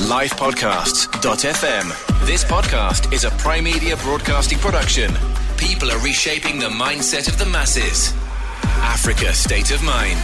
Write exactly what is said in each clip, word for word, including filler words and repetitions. livepodcasts dot f m. This podcast is a Prime Media Broadcasting production. People are reshaping the mindset of the masses. Africa State of Mind.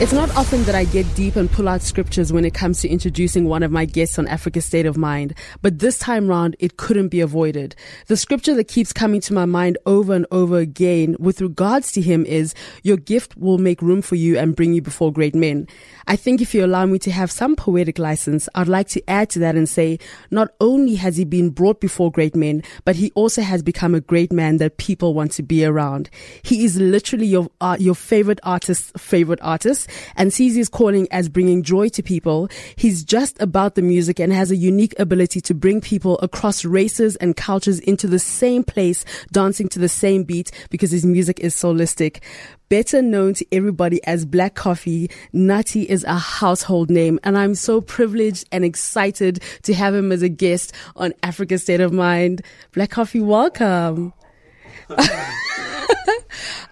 It's not often that I get deep and pull out scriptures when it comes to introducing one of my guests on Africa State of Mind, but this time round, it couldn't be avoided. The scripture that keeps coming to my mind over and over again with regards to him is, your gift will make room for you and bring you before great men. I think if you allow me to have some poetic license, I'd like to add to that and say, not only has he been brought before great men, but he also has become a great man that people want to be around. He is literally your uh, your favorite artist's favorite artist, and sees his calling as bringing joy to people. He's just about the music and has a unique ability to bring people across races and cultures into the same place, dancing to the same beat, because his music is soulistic. Better known to everybody as Black Coffee, Natty is a household name, and I'm so privileged and excited to have him as a guest on Africa State of Mind. Black Coffee, welcome.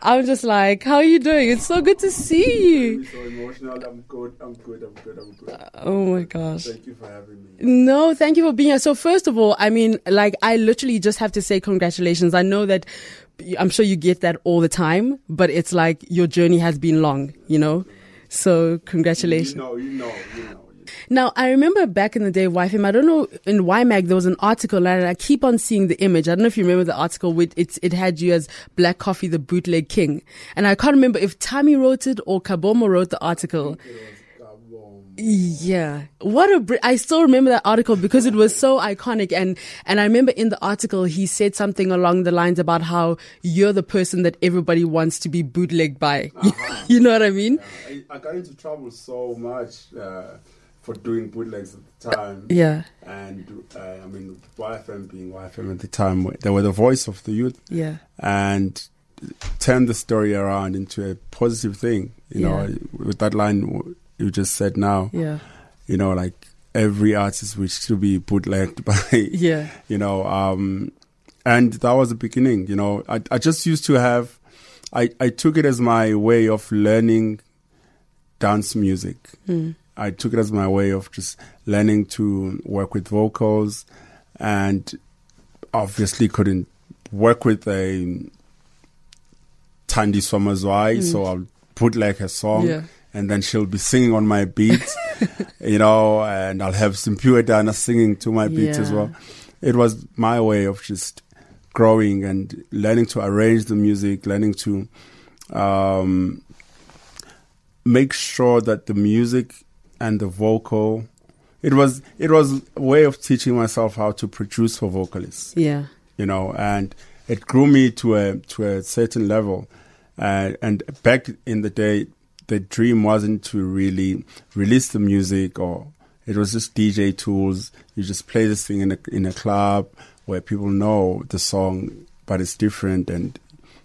I'm just like, how are you doing? It's so good to see you. I'm so emotional. I'm good. I'm good. I'm good. I'm good. Uh, oh my gosh. Thank you for having me. No, thank you for being here. So first of all, I mean, like, I literally just have to say congratulations. I know that, I'm sure you get that all the time, but it's like your journey has been long, you know? So congratulations. You know, you know, you know. Now, I remember back in the day, Y F M, I don't know, in Y M A G, there was an article, and I keep on seeing the image. I don't know if you remember the article, with it's, it had you as Black Coffee, the bootleg king. And I can't remember if Tammy wrote it or Kabomo wrote the article. Yeah. What a, br- I still remember that article because it was so iconic. And, and I remember in the article, he said something along the lines about how you're the person that everybody wants to be bootlegged by. Uh-huh. You know what I mean? Yeah. I, I got into trouble so much, uh, for doing bootlegs at the time. Yeah. And uh, I mean, Y F M being Y F M at the time, they were the voice of the youth. Yeah. And turned the story around into a positive thing. You yeah. know, with that line you just said now. Yeah. You know, like, every artist which should be bootlegged by. Yeah. You know, um, and that was the beginning. You know, I, I just used to have, I, I took it as my way of learning dance music. Mm. I took it as my way of just learning to work with vocals, and obviously couldn't work with a Thandiswa Mazwai, mm. so I'll put like a song, yeah. and then she'll be singing on my beat, you know, and I'll have some pure Dana singing to my beat yeah. as well. It was my way of just growing and learning to arrange the music, learning to um, make sure that the music and the vocal, it was it was a way of teaching myself how to produce for vocalists. Yeah, you know, and it grew me to a to a certain level. Uh, and back in the day, the dream wasn't to really release the music, or it was just D J tools. You just play this thing in a in a club where people know the song, but it's different, and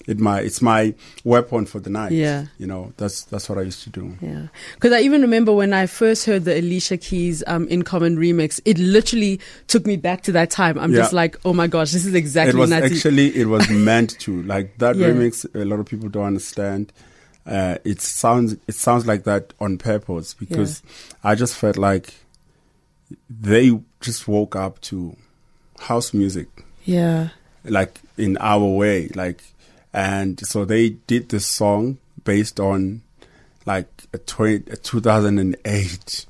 It my it's my weapon for the night. Yeah, you know, that's that's what I used to do. Yeah, because I even remember when I first heard the Alicia Keys um, In Common remix. It literally took me back to that time. I'm yeah. just like, oh my gosh, this is exactly. It was Natty. Actually it was meant to like that yeah. remix. A lot of people don't understand. Uh, it sounds it sounds like that on purpose because yeah. I just felt like they just woke up to house music. Yeah, like in our way, like. And so they did this song based on like a, twenty, a two thousand eight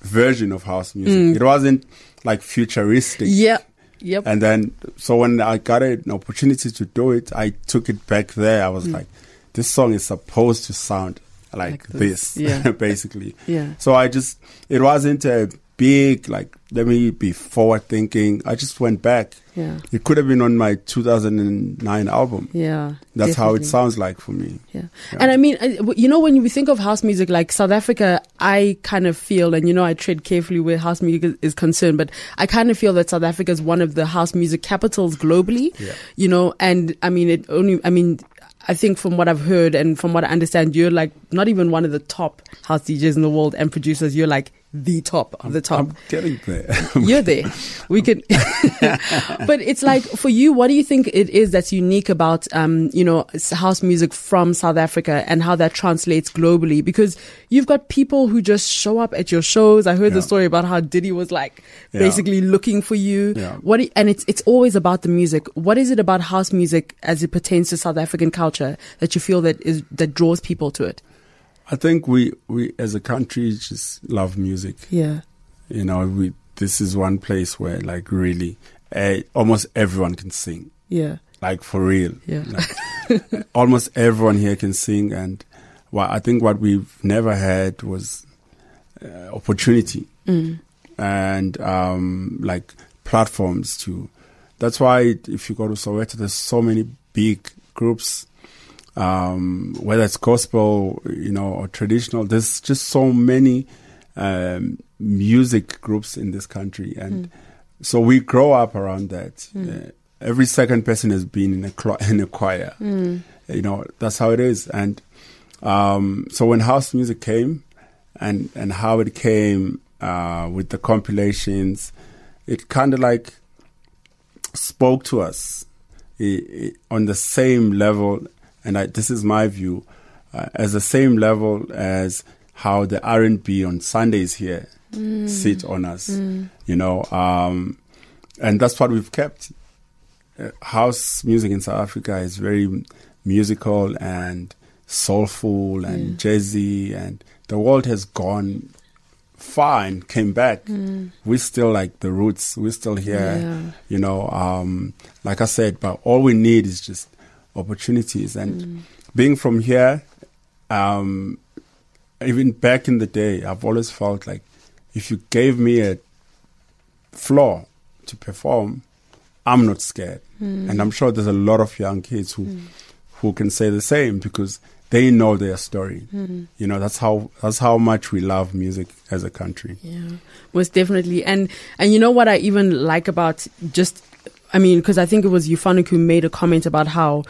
version of house music. Mm. It wasn't like futuristic. Yeah. Yep. And then, so when I got an opportunity to do it, I took it back there. I was mm. like, this song is supposed to sound like, like this, this. Yeah. basically. Yeah. So I just, it wasn't a big, like, let me be forward thinking. I just went back. Yeah. It could have been on my two thousand nine album. Yeah. That's definitely how it sounds like for me. Yeah. yeah. And I mean, you know, when we think of house music, like South Africa, I kind of feel, and you know, I tread carefully where house music is concerned, but I kind of feel that South Africa is one of the house music capitals globally, yeah. you know, and I mean, it only, I mean, I think from what I've heard and from what I understand, you're like not even one of the top house D Js in the world and producers. You're like the top of the top. I'm getting there. You're there. We can. But it's like, for you, what do you think it is that's unique about, um, you know, house music from South Africa and how that translates globally? Because you've got people who just show up at your shows. I heard yeah. the story about how Diddy was like yeah. basically looking for you. Yeah. What do, and it's it's always about the music. What is it about house music as it pertains to South African culture that you feel that is that draws people to it? I think we, we as a country just love music. Yeah. You know, we this is one place where like really uh, almost everyone can sing. Yeah. Like for real. Yeah. Like, almost everyone here can sing, and well, I think what we've never had was uh, opportunity mm. and um, like platforms to. That's why if you go to Soweto, there's so many big groups. Um, whether it's gospel, you know, or traditional, there's just so many um, music groups in this country, and mm. so we grow up around that. Mm. Uh, every second person has been in a cl- in a choir, mm. you know. That's how it is, and um, so when house music came, and and how it came uh, with the compilations, it kind of like spoke to us it, it, on the same level. And I, this is my view, uh, as the same level as how the R and B on Sundays here mm. sit on us, mm. you know. Um, and that's what we've kept. Uh, house music in South Africa is very musical and soulful and mm. jazzy, and the world has gone far and came back. Mm. We're still like the roots. We're still here, yeah. you know. Um, like I said, but all we need is just opportunities, and mm. being from here, um, even back in the day, I've always felt like if you gave me a floor to perform, I'm not scared. Mm. And I'm sure there's a lot of young kids who mm. who can say the same, because they know their story. Mm. You know, that's how that's how much we love music as a country. Yeah, most definitely. And and you know what I even like about just. I mean, because I think it was Euphonic who made a comment about how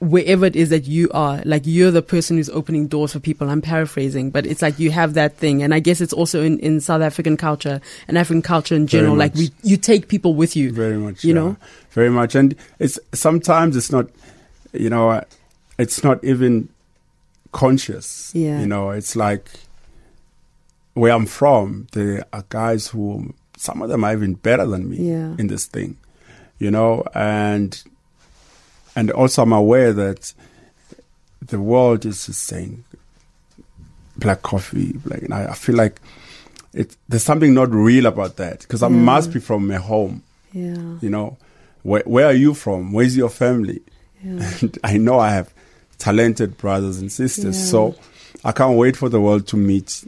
wherever it is that you are, like you're the person who's opening doors for people. I'm paraphrasing, but it's like you have that thing. And I guess it's also in, in South African culture and African culture in general. Like we, you take people with you. Very much. You yeah. know? Very much. And it's sometimes it's not, you know, it's not even conscious. Yeah. You know, it's like where I'm from, there are guys who, some of them are even better than me yeah. in this thing. You know, and and also I'm aware that the world is just saying black coffee. Black, and I, I feel like it, there's something not real about that, because I yeah. must be from a home. Yeah. You know, where, where are you from? Where's your family? Yeah. And I know I have talented brothers and sisters, yeah. so I can't wait for the world to meet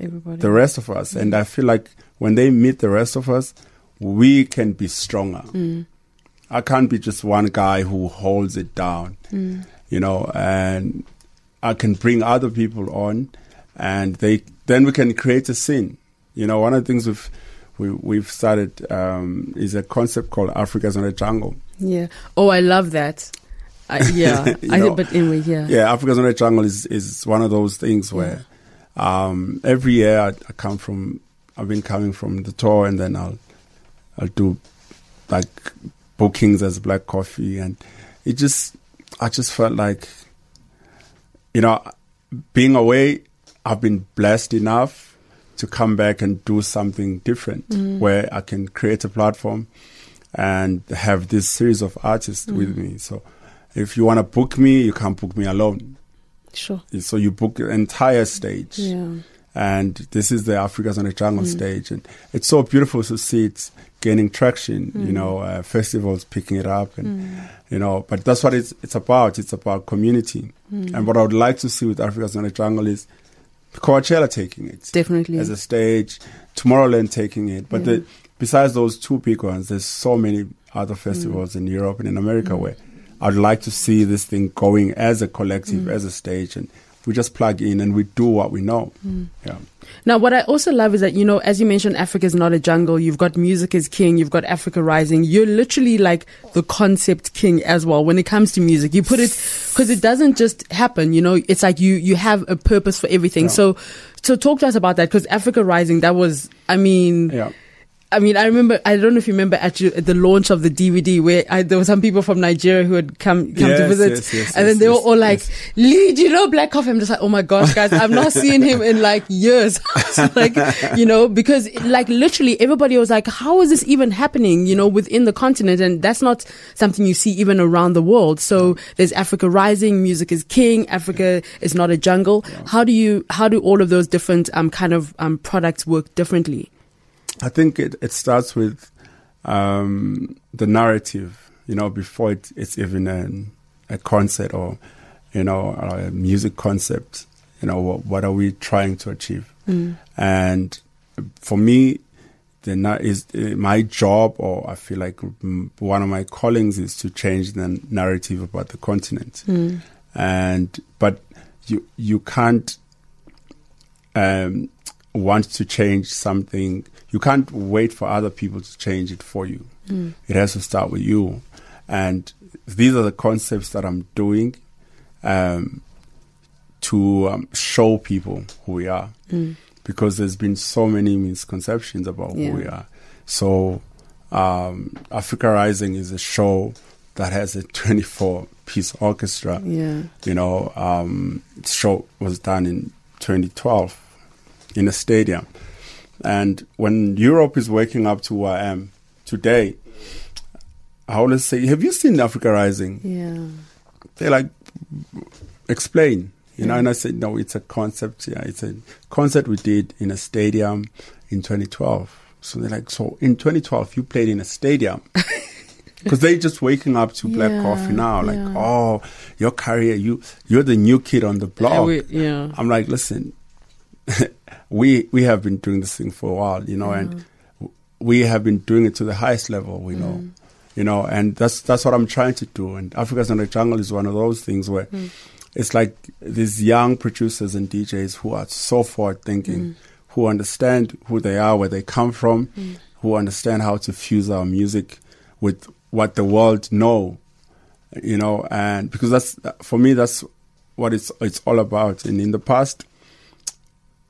everybody, the rest of us. Yeah. And I feel like when they meet the rest of us, we can be stronger. Mm. I can't be just one guy who holds it down, mm. you know, and I can bring other people on, and they then we can create a scene. You know, one of the things we've, we, we've started um, is a concept called Africa's Not a Jungle. Yeah. Oh, I love that. I, yeah. I know, but anyway, yeah. Yeah, Africa's Not a Jungle is, is one of those things where um, every year I, I come from, I've been coming from the tour, and then I'll, I'll do like bookings as Black Coffee, and it just, I just felt like, you know, being away, I've been blessed enough to come back and do something different mm. where I can create a platform and have this series of artists mm. with me. So if you want to book me, you can't book me alone. Sure. So you book the entire stage. Yeah. And this is the Africa's on the Jungle mm. stage. And it's so beautiful to see it gaining traction, mm. you know, uh, festivals picking it up. And, mm. you know, but that's what it's, it's about. It's about community. Mm. And what I would like to see with Africa's on the Jungle is Coachella taking it. Definitely. As a stage, Tomorrowland taking it. But yeah. the, besides those two big ones, there's so many other festivals mm. in Europe and in America mm. where I'd like to see this thing going as a collective, mm. as a stage. And we just plug in and we do what we know. Mm. Yeah. Now, what I also love is that, you know, as you mentioned, Africa's not a jungle. You've got Music is King. You've got Africa Rising. You're literally like the concept king as well when it comes to music. You put it, because it doesn't just happen, you know. It's like you, you have a purpose for everything. Yeah. So, so talk to us about that, because Africa Rising, that was, I mean... Yeah. I mean, I remember, I don't know if you remember at, you, at the launch of the D V D where I, there were some people from Nigeria who had come, come yes, to visit. Yes, yes, and yes, then they yes, were all like, yes. Lee, do you know Black Coffee? I'm just like, oh my gosh, guys, I've not seen him in like years. Like, you know, because like literally everybody was like, how is this even happening, you know, within the continent? And that's not something you see even around the world. So there's Africa Rising, Music is King, Africa yeah. is not a jungle. Yeah. How do you, how do all of those different um kind of um products work differently? I think it, it starts with um, the narrative, you know, before it, it's even an, a concert or, you know, a music concept. You know, what, what are we trying to achieve? Mm. And for me, the na- is uh, my job, or I feel like one of my callings, is to change the narrative about the continent. Mm. And but you you can't um, want to change something. You can't wait for other people to change it for you. Mm. It has to start with you. And these are the concepts that I'm doing um, to um, show people who we are. Mm. Because there's been so many misconceptions about yeah. who we are. So um, Africa Rising is a show that has a twenty-four-piece orchestra. Yeah. You know, um, the show was done in twenty twelve in a stadium. And when Europe is waking up to who I am today, I always say, have you seen Africa Rising? Yeah. They're like, explain. You yeah. know, and I said, no, it's a concept. Yeah, it's a concert we did in a stadium in twenty twelve. So they're like, so in twenty twelve, you played in a stadium. Because they're just waking up to Black yeah, Coffee now. Like, yeah. oh, your career, you, you're the new kid on the block. Uh, we, yeah. I'm like, listen. we we have been doing this thing for a while, you know, yeah. and w- we have been doing it to the highest level, we mm. know, you know, and that's that's what I'm trying to do. And Africa's Not a Jungle is one of those things where mm. it's like these young producers and D Js who are so forward thinking, mm. who understand who they are, where they come from, mm. who understand how to fuse our music with what the world know, you know, and because that's, for me, that's what it's it's all about. And in the past,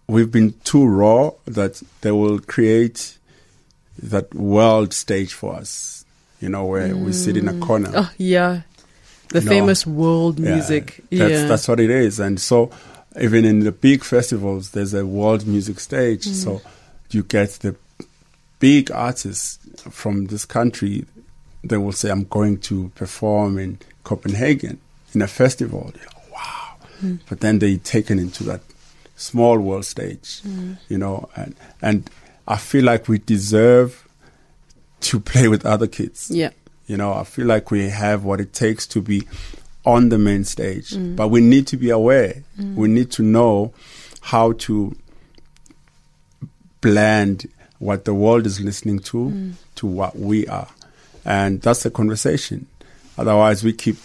we've been too raw that they will create that world stage for us, you know, where mm. we sit in a corner. Oh, yeah. The you famous know? World music. Yeah. That's, yeah. that's what it is. And so even in the big festivals, there's a world music stage. Mm. So you get the big artists from this country. They will say, I'm going to perform in Copenhagen in a festival. You're like, wow. Mm. But then they're taken into that small world stage, mm. you know, and and I feel like we deserve to play with other kids. Yeah. You know, I feel like we have what it takes to be on the main stage, mm. but we need to be aware. Mm. We need to know how to blend what the world is listening to, mm. to what we are. And that's a conversation. Otherwise, we keep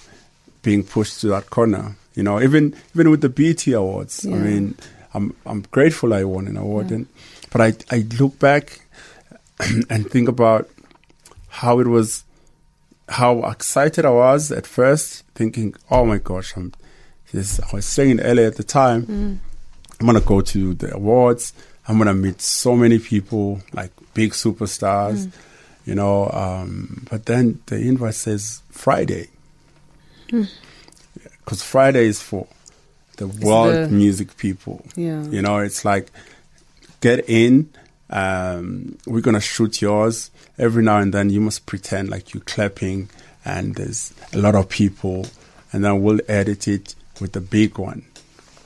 being pushed to that corner. You know, even even with the B E T Awards, yeah. I mean, I'm I'm grateful I won an award, yeah. and but I I look back and think about how it was, how excited I was at first, thinking, oh my gosh, I'm this. I was staying in L A at the time. Mm. I'm gonna go to the awards. I'm gonna meet so many people, like big superstars, mm. you know. Um, but then the invite says Friday. Mm. Because Friday is for the it's world the, music people. Yeah. You know, it's like, get in. Um, we're going to shoot yours. Every now and then you must pretend like you're clapping and there's a lot of people. And then we'll edit it with the big one.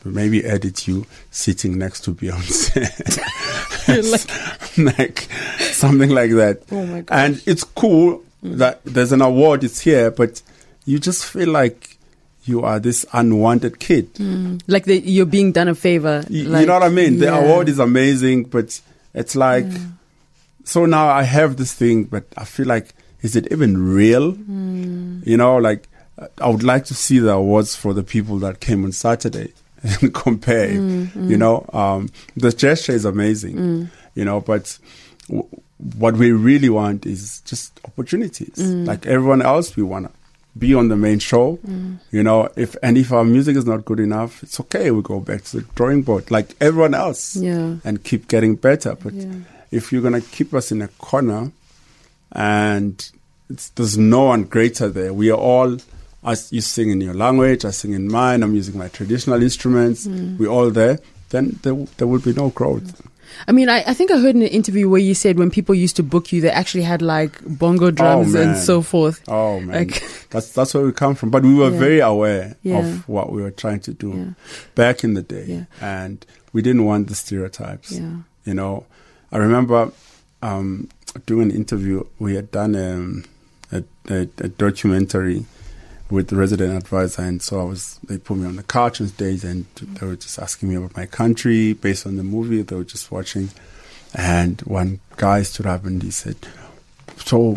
We'll maybe edit you sitting next to Beyonce. like, like something like that. Oh my gosh. And it's cool that there's an award. It's here. But you just feel like you are this unwanted kid. Mm. Like the, you're being done a favor. Y- like, you know what I mean? The yeah. award is amazing, but it's like, yeah. so now I have this thing, but I feel like, is it even real? Mm. You know, like, I would like to see the awards for the people that came on Saturday. and compare, mm, mm. you know. Um, the gesture is amazing, mm. you know, but w- what we really want is just opportunities. Mm. Like everyone else, we want to be on the main show, mm. you know. If And if our music is not good enough, it's okay. We go back to the drawing board like everyone else yeah. and keep getting better. But yeah. if you're going to keep us in a corner and it's, there's no one greater there, we are all... As you sing in your language, I sing in mine, I'm using my traditional instruments, mm. we're all there, then there, w- there will be no growth. I mean, I, I think I heard in an interview where you said when people used to book you, they actually had like bongo drums oh, and so forth. Oh, man. Like, that's that's where we come from. But we were yeah. very aware yeah. of what we were trying to do yeah. back in the day. Yeah. And we didn't want the stereotypes. Yeah. You know, I remember um, doing an interview, we had done um, a, a, a documentary with the resident advisor, and so I was. They put me on the couch on stage, and they were just asking me about my country based on the movie they were just watching. And one guy stood up and he said, "So,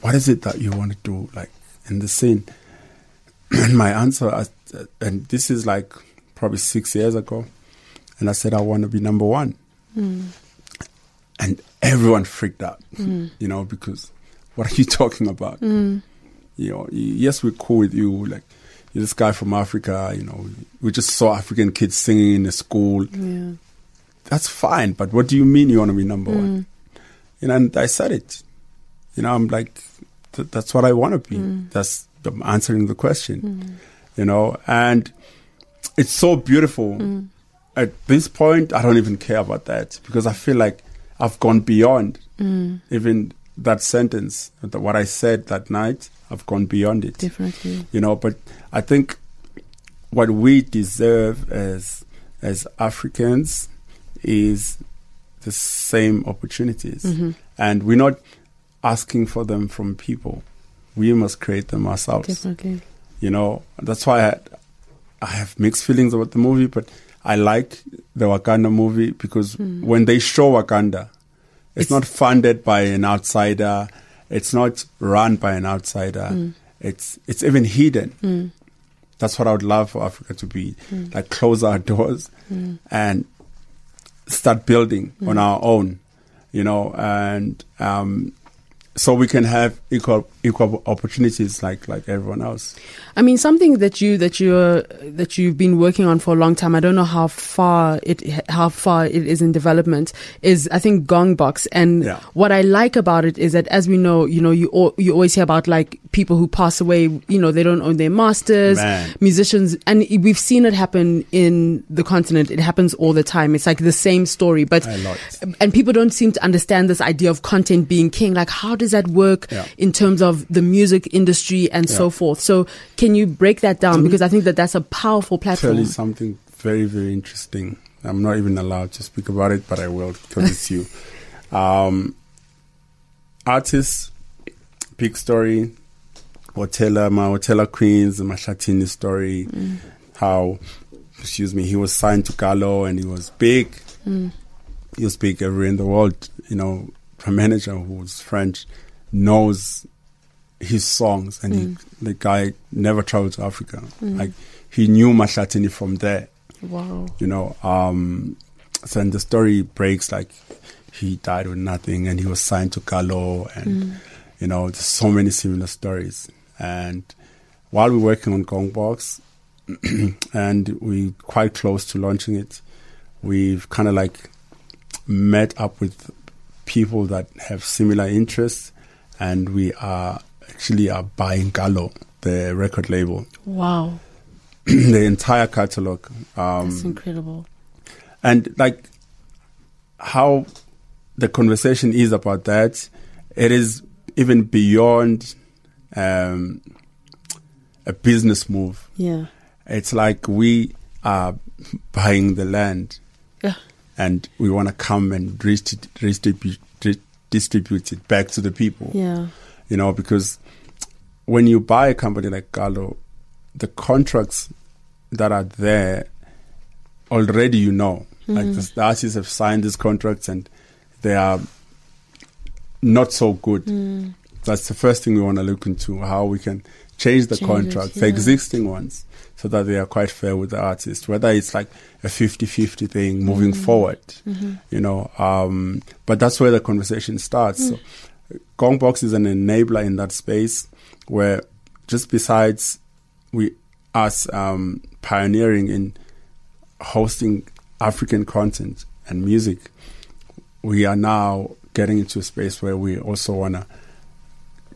what is it that you want to do, like in the scene?" And my answer, I, and this is like probably six years ago, and I said, "I want to be number one," mm. and everyone freaked out, mm. you know, because what are you talking about? Mm. You know, yes, we're cool with you. Like, you're this guy from Africa, you know, we just saw African kids singing in the school. Yeah. That's fine, but what do you mean you want to be number mm. one? You know, and I said it. You know, I'm like, th- that's what I want to be. Mm. That's I'm answering the question, mm. you know, and it's so beautiful. Mm. At this point, I don't even care about that because I feel like I've gone beyond mm. even that sentence, that what I said that night. I've gone beyond it. Definitely. You know, but I think what we deserve as as Africans is the same opportunities. Mm-hmm. And we're not asking for them from people. We must create them ourselves. Definitely. You know, that's why I, I have mixed feelings about the movie, but I like the Wakanda movie because mm. when they show Wakanda, it's, it's not funded by an outsider. It's not run by an outsider. Mm. It's it's even hidden. Mm. That's what I would love for Africa to be. Mm. Like, close our doors mm. and start building mm. on our own, you know, and um, so we can have equal equal opportunities like, like everyone else. I mean, something that you that you that you've been working on for a long time. I don't know how far it how far it is in development. Is I think Gong Box, and yeah. what I like about it is that, as we know, you know, you all, you always hear about like people who pass away. You know, they don't own their masters, Man. musicians, and we've seen it happen in the continent. It happens all the time. It's like the same story, but and people don't seem to understand this idea of content being king. Like, how does that work yeah. in terms of the music industry and yeah. so forth? So can you break that down? Because I think that that's a powerful platform. Tell you something very, very interesting. I'm not even allowed to speak about it, but I will because it's you. Um, artists, Big Story, Otella, my Otella Queens, the Mahlathini story, mm. how, excuse me, he was signed to Gallo and he was big. Mm. He was big everywhere in the world. You know, her manager, who was French, knows his songs, and mm. he, the guy never traveled to Africa. Mm. Like, he knew Mahlathini from there. Wow. You know, um, so and the story breaks, like, he died with nothing and he was signed to Gallo, and, mm. you know, there's so many similar stories. And while we're working on Gong Box, and we're quite close to launching it, we've kind of like met up with people that have similar interests, and we are actually are buying Gallo, the record label. Wow. The entire catalog. Um, That's incredible. And like how the conversation is about that, it is even beyond um, a business move. Yeah. It's like we are buying the land. Yeah. And we want to come and restri- restri- restri- distribute it back to the people. Yeah. You know, because when you buy a company like Gallo, the contracts that are there already, you know, mm-hmm. like the, the artists have signed these contracts and they are not so good. Mm. That's the first thing we want to look into, how we can change the change contracts, it, yeah. the existing ones, so that they are quite fair with the artist, whether it's like a fifty-fifty thing moving mm-hmm. forward, mm-hmm. you know. Um, but that's where the conversation starts. Mm. So, Gong Box is an enabler in that space where just besides we us um, pioneering in hosting African content and music, we are now getting into a space where we also want to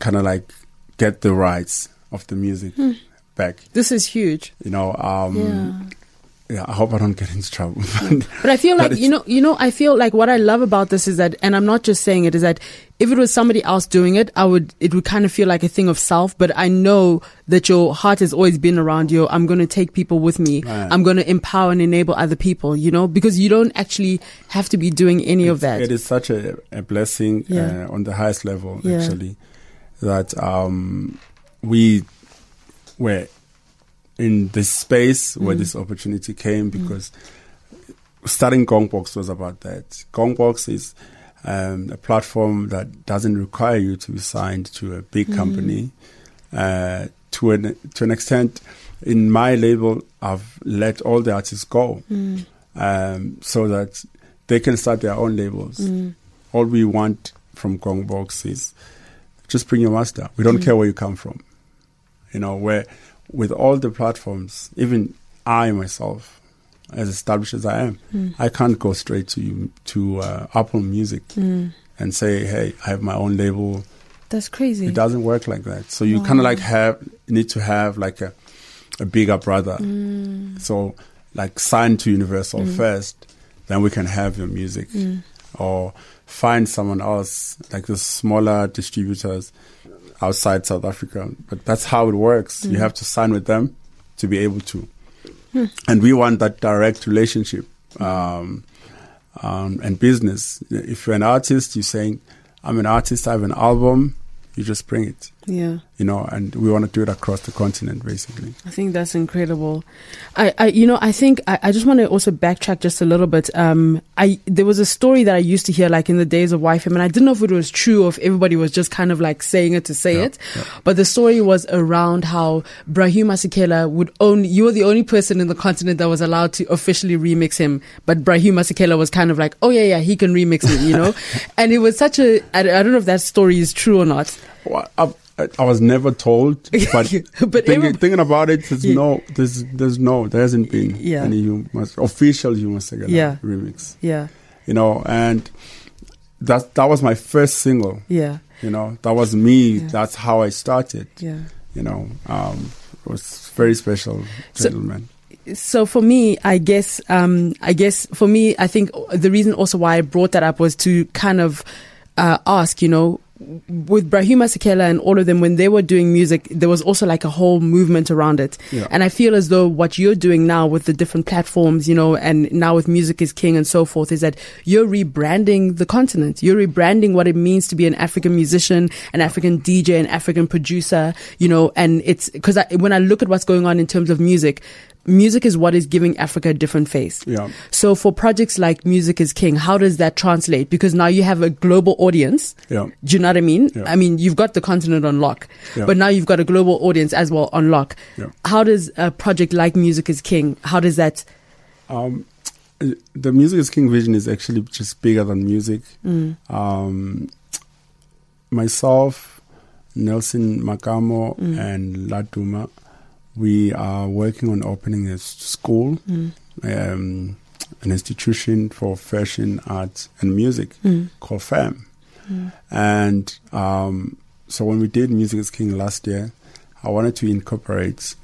kind of like get the rights of the music mm. back. This is huge. You know, um, yeah. yeah, I hope I don't get into trouble. but, but I feel like, you know, you know, I feel like what I love about this is that, and I'm not just saying it, is that if it was somebody else doing it, I would, it would kind of feel like a thing of self, but I know that your heart has always been around you. I'm going to take people with me. Right. I'm going to empower and enable other people, you know, because you don't actually have to be doing any it's, of that. It is such a, a blessing yeah. uh, on the highest level, yeah. actually. That um, we were in this space where mm. this opportunity came, because mm. starting Gong Box was about that. Gong Box is um, a platform that doesn't require you to be signed to a big mm. company. Uh, to an to an extent, in my label, I've let all the artists go, mm. um, so that they can start their own labels. Mm. All we want from Gong Box is just bring your master. We don't mm. care where you come from. You know, where with all the platforms, even I myself, as established as I am, mm. I can't go straight to you, to uh, Apple Music mm. and say, hey, I have my own label. That's crazy. It doesn't work like that. So you wow. kind of like have need to have like a, a bigger brother. Mm. So like sign to Universal mm. first, then we can have your music. Mm. Or find someone else, like the smaller distributors outside South Africa. But that's how it works. Mm. You have to sign with them to be able to. Mm. And we want that direct relationship um, um, and business. If you're an artist, you're saying, I'm an artist, I have an album, you just bring it. Yeah. You know, and we want to do it across the continent, basically. I think that's incredible. I, I you know, I think I, I just want to also backtrack just a little bit. Um, I there was a story that I used to hear like in the days of Y F M, and I didn't know if it was true or if everybody was just kind of like saying it to say yeah, it. Yeah. But the story was around how Hugh Masekela would only, you were the only person in the continent that was allowed to officially remix him. But Hugh Masekela was kind of like, oh yeah, yeah, he can remix me, you know? And it was such a, I, I don't know if that story is true or not. Well, I, I was never told, but, but thinking, thinking about it, there's yeah. no, there's, there's no, there hasn't been yeah. any Hugh Mas- official Hugh Masekela yeah. remix. Yeah, you know, and that that was my first single. Yeah, you know, that was me. Yeah. That's how I started. Yeah, you know, um, it was very special, gentlemen. So, So for me, I guess, um, I guess for me, I think the reason also why I brought that up was to kind of uh, ask, you know. With Hugh Masekela and all of them, when they were doing music, there was also like a whole movement around it. Yeah. And I feel as though what you're doing now with the different platforms, you know, and now with Music is King and so forth, is that you're rebranding the continent. You're rebranding what it means to be an African musician, an African D J, an African producer, you know, and it's because I, when I look at what's going on in terms of music, music is what is giving Africa a different face. Yeah. So for projects like Music is King, how does that translate? Because now you have a global audience. Yeah. Do you know what I mean? Yeah. I mean, you've got the continent on lock, yeah. but now you've got a global audience as well on lock. Yeah. How does a project like Music is King, how does that? Um, the Music is King vision is actually just bigger than music. Mm. Um, myself, Nelson Makamo, mm. and Laduma, we are working on opening a school, mm. um, an institution for fashion, arts, and music mm. called FAM. Mm. And um, so when we did Music is King last year, I wanted to incorporate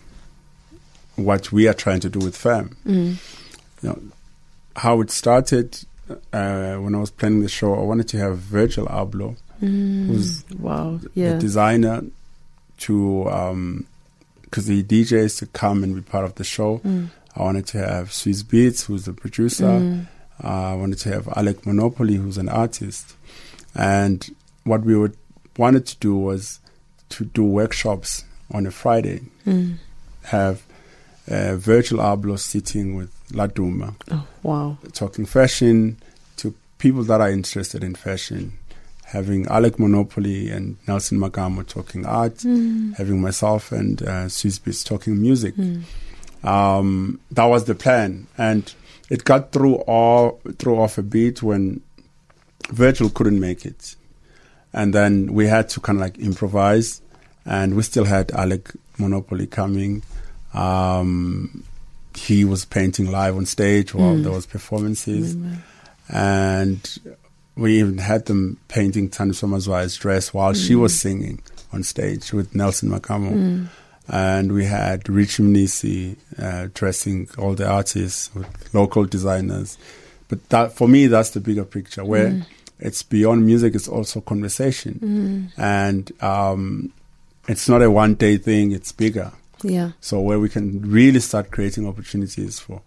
what we are trying to do with FAM. Mm. You know, how it started, uh, when I was planning the show, I wanted to have Virgil Abloh, mm. who's wow. yeah. a designer, to... Um, because the D Js to come and be part of the show. Mm. I wanted to have Swizz Beatz, who's the producer. Mm. Uh, I wanted to have Alec Monopoly, who's an artist. And what we would, wanted to do was to do workshops on a Friday. Mm. Have uh, Virgil Abloh sitting with Laduma. Oh, wow. Talking fashion to people that are interested in fashion. having Alec Monopoly and Nelson Makamo talking art, mm. having myself and uh, Swizz Beatz talking music. Mm. Um, that was the plan. And it got through all, through off a bit when Virgil couldn't make it. And then we had to kind of like improvise, and we still had Alec Monopoly coming. Um, he was painting live on stage while mm. there was performances. Mm-hmm. And we even had them painting Thandiswa Mazwai's dress while mm. she was singing on stage with Nelson Makamo. Mm. And we had Rich Mnisi uh, dressing all the artists with local designers. But that, for me, that's the bigger picture where mm. it's beyond music, it's also conversation. Mm. And um, it's not a one-day thing, it's bigger. Yeah. So where we can really start creating opportunities for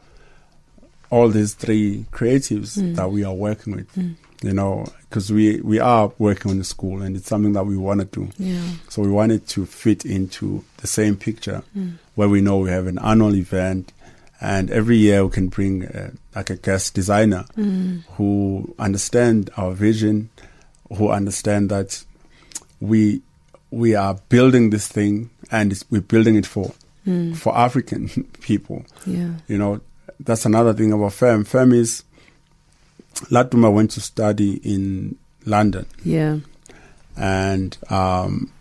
all these three creatives mm. that we are working with, mm. you know, because we, we are working on the school and it's something that we want to do. Yeah. So we want it to fit into the same picture mm. where we know we have an annual event, and every year we can bring uh, like a guest designer mm. who understand our vision, who understand that we we are building this thing and it's, we're building it for mm. for African people. Yeah. You know, that's another thing about F A M. F A M is, Laduma went to study in London. Yeah. And um,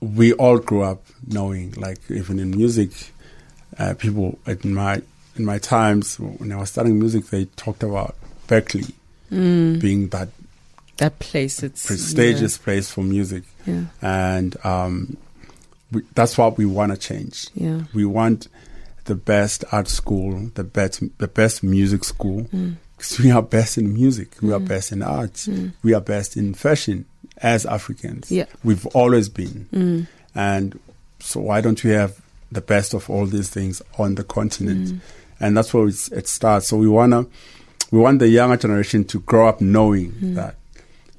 we all grew up knowing, like, even in music, uh, people at my, in my times, when I was studying music, they talked about Berklee mm. being that that place. It's prestigious yeah. place for music. Yeah. And um, we, that's what we want to change. Yeah. We want the best art school, the best the best music school, because mm. we are best in music, we mm. are best in arts, mm. we are best in fashion as Africans. Yeah. We've always been. Mm. And so why don't we have the best of all these things on the continent? Mm. And that's where it's, it starts. So we wanna, we want the younger generation to grow up knowing mm. that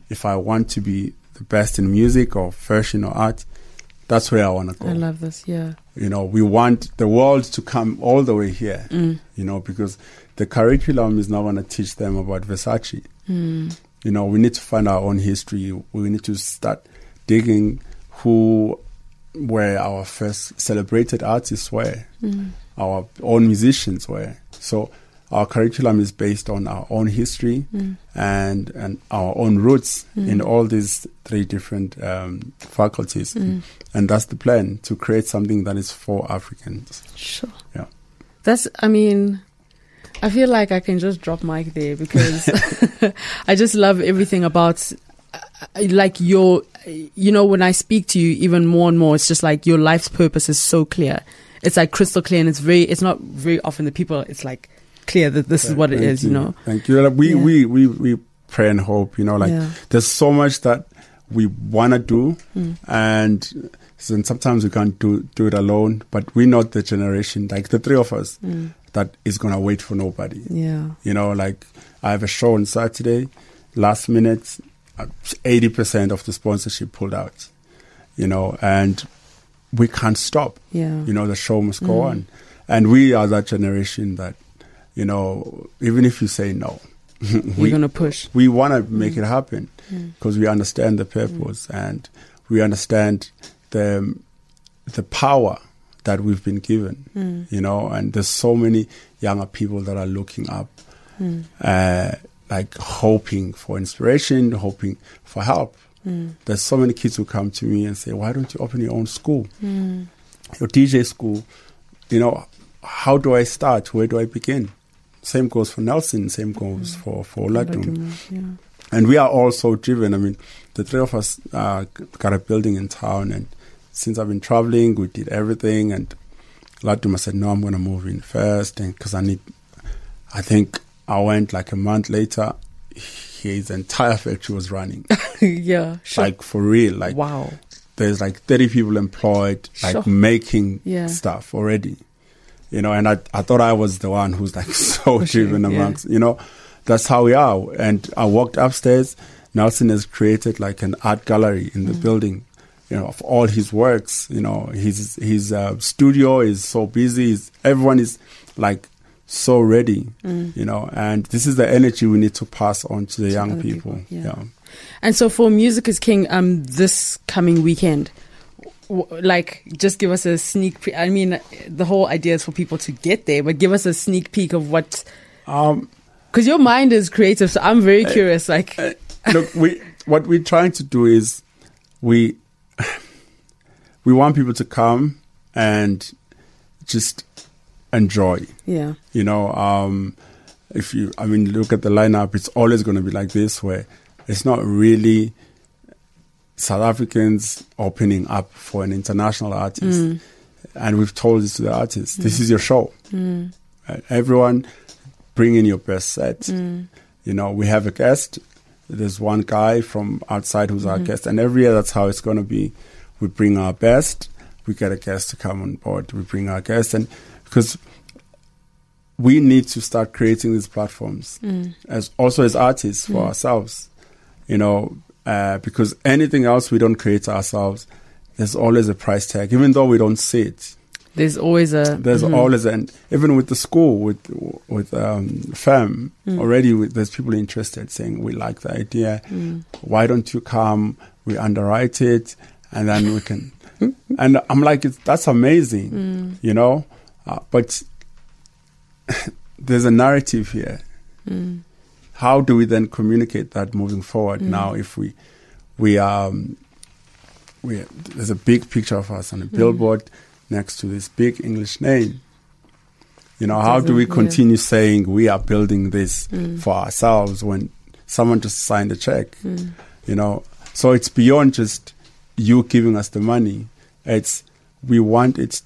if I want to be the best in music or fashion or art, that's where I want to go. I love this, yeah. You know, we want the world to come all the way here, mm. you know, because the curriculum is not going to teach them about Versace. Mm. You know, we need to find our own history. We need to start digging who were our first celebrated artists were, mm. our own musicians were. So our curriculum is based on our own history mm. and, and our own roots mm. in all these three different um, faculties. Mm. And that's the plan, to create something that is for Africans. Sure. Yeah. That's, I mean, I feel like I can just drop mic there because I just love everything about, like, your, you know, when I speak to you even more and more, it's just like your life's purpose is so clear. It's like crystal clear, and it's very, it's not very often the people, it's like, clear that this is what it is, you know. Thank you. Like we, yeah. we, we, we pray and hope, you know, like yeah. there's so much that we want to do mm. and, and sometimes we can't do, do it alone, but we're not the generation, like the three of us, mm. that is going to wait for nobody. Yeah. You know, like I have a show on Saturday, last minute, eighty percent of the sponsorship pulled out, you know, and we can't stop. Yeah. You know, the show must go mm. on. And we are that generation that, you know, even if you say no, we're going to push. We want to make mm. it happen because mm. we understand the purpose mm. and we understand the the power that we've been given, mm. you know, and there's so many younger people that are looking up, mm. uh, like hoping for inspiration, hoping for help. Mm. There's so many kids who come to me and say, why don't you open your own school, mm. your D J school, you know, how do I start? Where do I begin? Same goes for Nelson, same goes mm. for, for Ladum. Yeah. And we are all so driven. I mean, the three of us uh, got a building in town, and since I've been traveling, we did everything, and Ladum said, no, I'm going to move in first, and because I need, I think I went like a month later, his entire factory was running. Yeah, sure. Like for real. Like wow. There's like thirty people employed, like sure. making yeah. stuff already. You know, and I, I thought I was the one who's like so pushing, driven amongst, yeah. you know, that's how we are. And I walked upstairs. Nelson has created like an art gallery in the mm. building, you know, of all his works. You know, his his uh, studio is so busy. He's, everyone is like so ready, mm. you know, and this is the energy we need to pass on to the to young people. people yeah. yeah. And so for Music is King, um, this coming weekend, w- like just give us a sneak peek. I mean, the whole idea is for people to get there, but give us a sneak peek of what, um, because your mind is creative. So I'm very uh, curious. Like, uh, look, we, what we're trying to do is we, we want people to come and just enjoy. Yeah. You know, um, if you, I mean, look at the lineup, it's always going to be like this where it's not really South Africans opening up for an international artist. Mm. And we've told this to the artists, mm. this is your show. Mm. Right? Everyone bring in your best set. Mm. You know, we have a guest. There's one guy from outside who's mm. our guest. And every year that's how it's going to be. We bring our best. We get a guest to come on board. We bring our guest. And because we need to start creating these platforms mm. as also as artists for mm. ourselves. You know, uh, because anything else we don't create ourselves, there's always a price tag, even though we don't see it. There's always a... There's mm-hmm. always a... Even with the school, with with um, F A M, mm. already with, there's people interested saying, we like the idea. Mm. Why don't you come? We underwrite it and then we can... And I'm like, it's, that's amazing, mm. you know? Uh, but there's a narrative here. Mm. How do we then communicate that moving forward mm. now if we we um we there's a big picture of us on a mm. billboard next to this big English name? You know, how do we continue yeah. saying we are building this mm. for ourselves when someone just signed a check? Mm. You know, so it's beyond just you giving us the money. It's we want it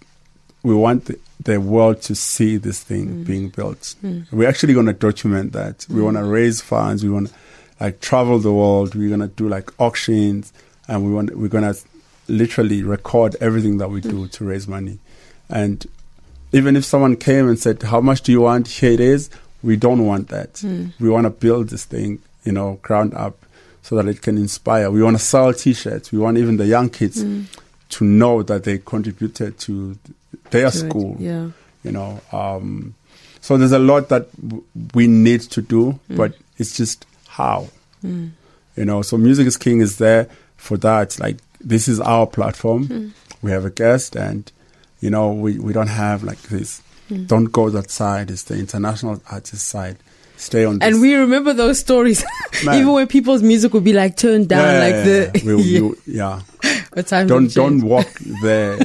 we want the the world to see this thing mm. being built. Mm. We're actually going to document that. We mm. want to raise funds. We want to like travel the world. We're going to do like auctions, and we want we're going to literally record everything that we do mm. to raise money. And even if someone came and said, "How much do you want?" Here it is. We don't want that. Mm. We want to build this thing, you know, ground up, so that it can inspire. We want to sell T-shirts. We want even the young kids mm. to know that they contributed to their school, it, yeah. you know. Um, so there's a lot that w- we need to do, mm. but it's just how, mm. you know. So Music is King is there for that. Like, this is our platform. Mm. We have a guest and, you know, we, we don't have like this. Mm. Don't go that side. It's the international artist side. Stay on this. And we remember those stories. Even when people's music would be like turned down. Yeah, like yeah, the... Yeah. yeah. You, yeah. the time don't, don't walk there.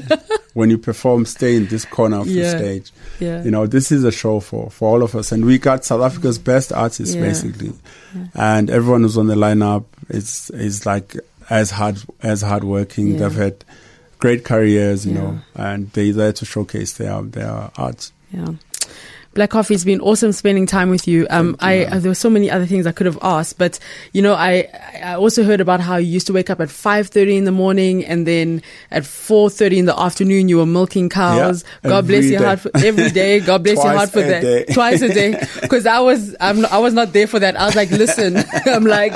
When you perform, stay in this corner of yeah. the stage. Yeah. You know, this is a show for, for all of us. And we got South Africa's best artists, yeah. basically. Yeah. And everyone who's on the lineup is is like as hard as hardworking. Yeah. They've had great careers, you yeah. know, and they're there to showcase their, their art. Yeah. Black Coffee, it's been awesome spending time with you. Um, I, I there were so many other things I could have asked, but you know, I I also heard about how you used to wake up at five thirty in the morning and then at four thirty in the afternoon you were milking cows. Yeah, God bless your heart for every day. God bless your heart for that day. Twice a day. Because I was I'm not, I was not there for that. I was like, listen, I'm like,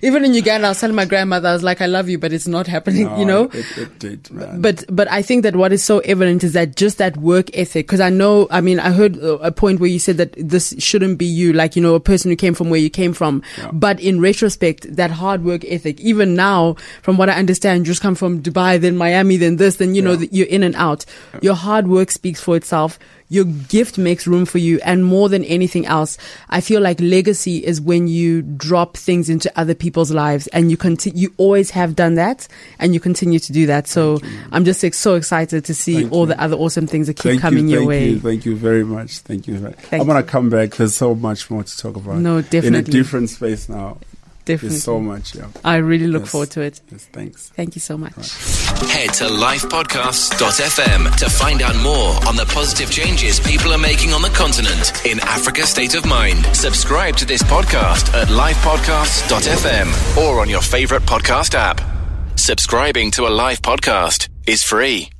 even in Uganda, I was telling my grandmother, I was like, I love you, but it's not happening. No, you know. It, it did, man. But but I think that what is so evident is that just that work ethic. Because I know, I mean, I heard. Uh, a point where you said that this shouldn't be you, like, you know, a person who came from where you came from. Yeah. But in retrospect, that hard work ethic, even now, from what I understand, you just come from Dubai, then Miami, then this, then, you yeah. know, that you're in and out. Yeah. Your hard work speaks for itself. Your gift makes room for you. And more than anything else, I feel like legacy is when you drop things into other people's lives, and you continue, you always have done that and you continue to do that. So I'm just like, so excited to see thank all you. the other awesome things that keep thank coming you, your thank way. You, thank you very much. Thank you. Thank I'm going to come back. There's so much more to talk about. No, definitely. In a different space now. Definitely. There's so much. Yeah. I really look yes. forward to it. Yes, thanks. Thank you so much. Right. Head to life podcasts dot f m to find out more on the positive changes people are making on the continent in Africa State of Mind. Subscribe to this podcast at life podcasts dot f m or on your favorite podcast app. Subscribing to a live podcast is free.